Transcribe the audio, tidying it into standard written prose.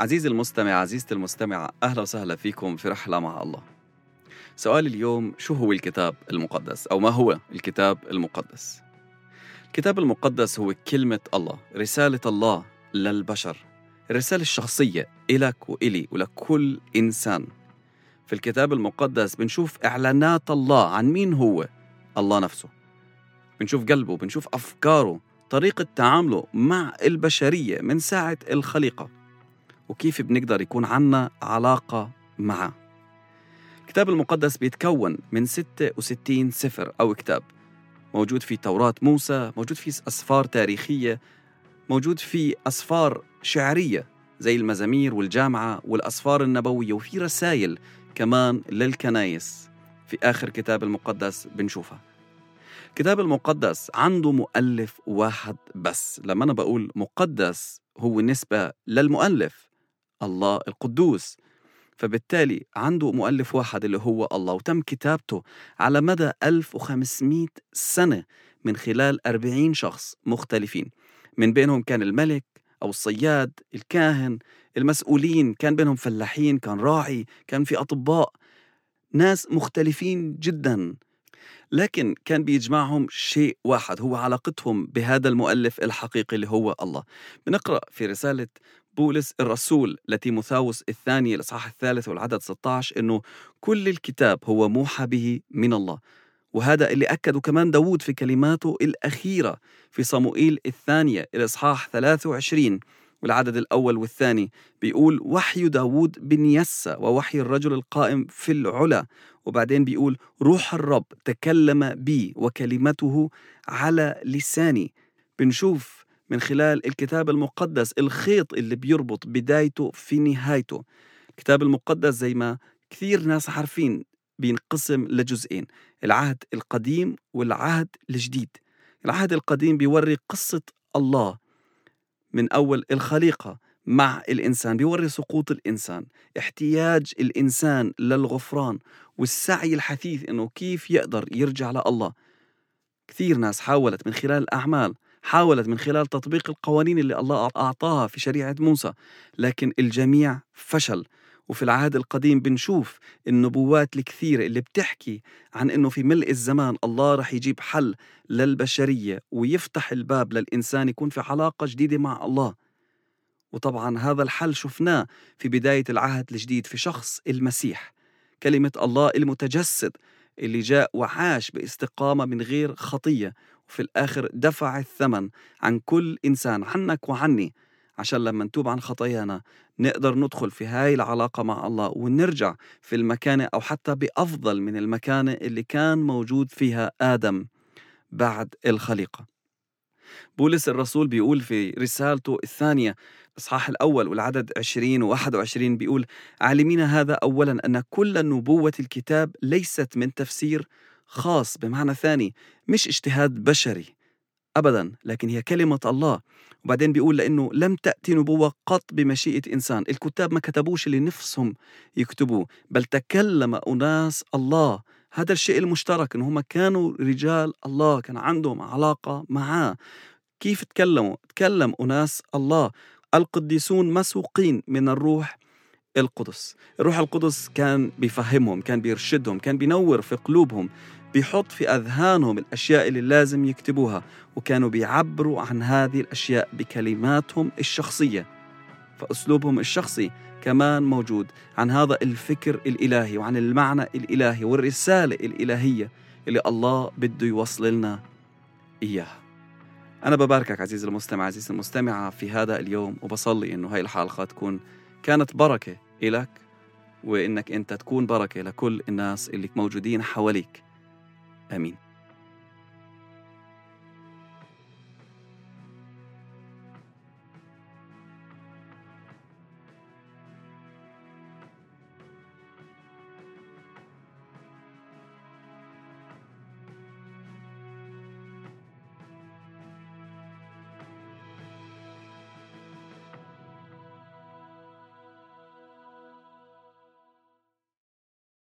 عزيزي المستمع، عزيزتي المستمعة، أهلا وسهلا فيكم في رحلة مع الله. سؤال اليوم: شو هو الكتاب المقدس؟ أو ما هو الكتاب المقدس؟ الكتاب المقدس هو كلمة الله، رسالة الله للبشر، الرسالة الشخصية إلك وإلي ولكل إنسان. في الكتاب المقدس بنشوف إعلانات الله عن مين هو الله نفسه، بنشوف قلبه، بنشوف أفكاره، طريقة تعامله مع البشرية من ساعة الخليقة، وكيف بنقدر يكون عنا علاقة معه. الكتاب المقدس بيتكون من 66 سفر أو كتاب، موجود في توراة موسى، موجود في أسفار تاريخية، موجود في أسفار شعرية زي المزامير والجامعة والأسفار النبوية، وفي رسائل كمان للكنائس في آخر كتاب المقدس بنشوفها. الكتاب المقدس عنده مؤلف واحد بس. لما أنا بقول مقدس هو نسبة للمؤلف الله القدوس، فبالتالي عنده مؤلف واحد اللي هو الله، وتم كتابته على مدى 1500 سنة من خلال 40 شخص مختلفين، من بينهم كان الملك أو الصياد، الكاهن، المسؤولين، كان بينهم فلاحين، كان راعي، كان في أطباء، ناس مختلفين جداً، لكن كان بيجمعهم شيء واحد هو علاقتهم بهذا المؤلف الحقيقي اللي هو الله. بنقرأ في رسالة بولس الرسول لتيموثاوس الثاني الإصحاح 3 والعدد 16 إنه كل الكتاب هو موحى به من الله، وهذا اللي أكده كمان داود في كلماته الأخيرة في صموئيل الثانية الإصحاح 23 والعدد الأول والثاني، بيقول وحي داود بن يسى ووحي الرجل القائم في العلا، وبعدين بيقول روح الرب تكلم بي وكلمته على لساني. بنشوف من خلال الكتاب المقدس الخيط اللي بيربط بدايته في نهايته. الكتاب المقدس زي ما كثير ناس عارفين بينقسم لجزئين: العهد القديم والعهد الجديد. العهد القديم بيوري قصة الله من أول الخليقة مع الإنسان، بيوري سقوط الإنسان، احتياج الإنسان للغفران والسعي الحثيث إنه كيف يقدر يرجع لله. كثير ناس حاولت من خلال الأعمال، حاولت من خلال تطبيق القوانين اللي الله أعطاها في شريعة موسى، لكن الجميع فشل. وفي العهد القديم بنشوف النبوات الكثيرة اللي بتحكي عن إنه في ملء الزمان الله رح يجيب حل للبشرية ويفتح الباب للإنسان يكون في علاقة جديدة مع الله. وطبعا هذا الحل شفناه في بداية العهد الجديد في شخص المسيح، كلمة الله المتجسد اللي جاء وعاش باستقامة من غير خطية، وفي الآخر دفع الثمن عن كل إنسان، عنك وعني، عشان لما نتوب عن خطايانا نقدر ندخل في هاي العلاقة مع الله ونرجع في المكانة أو حتى بأفضل من المكانة اللي كان موجود فيها آدم بعد الخليقة. بولس الرسول بيقول في رسالته الثانية إصحاح الأول والعدد 20 و21، بيقول عالمين هذا أولا أن كل نبوة الكتاب ليست من تفسير خاص، بمعنى ثاني مش اجتهاد بشري أبدا، لكن هي كلمة الله. وبعدين بيقول لأنه لم تأتي نبوة قط بمشيئة إنسان، الكتاب ما كتبوش اللي نفسهم يكتبوه، بل تكلم أناس الله. هذا الشيء المشترك إن هم كانوا رجال الله، كان عندهم علاقة معاه. كيف تكلموا؟ تكلم أناس الله، القديسون مسوقين من الروح القدس. الروح القدس كان بيفهمهم، كان بيرشدهم، كان بينور في قلوبهم، بيحط في أذهانهم الأشياء اللي لازم يكتبوها، وكانوا بيعبروا عن هذه الأشياء بكلماتهم الشخصية. فأسلوبهم الشخصي كمان موجود عن هذا الفكر الإلهي وعن المعنى الإلهي والرسالة الإلهية اللي الله بده يوصل لنا إياها. أنا بباركك عزيزي المستمع، عزيزي المستمعة، في هذا اليوم، وبصلي إنه هاي الحلقة كانت بركة إلك، وإنك أنت تكون بركة لكل الناس اللي موجودين حواليك. آمين.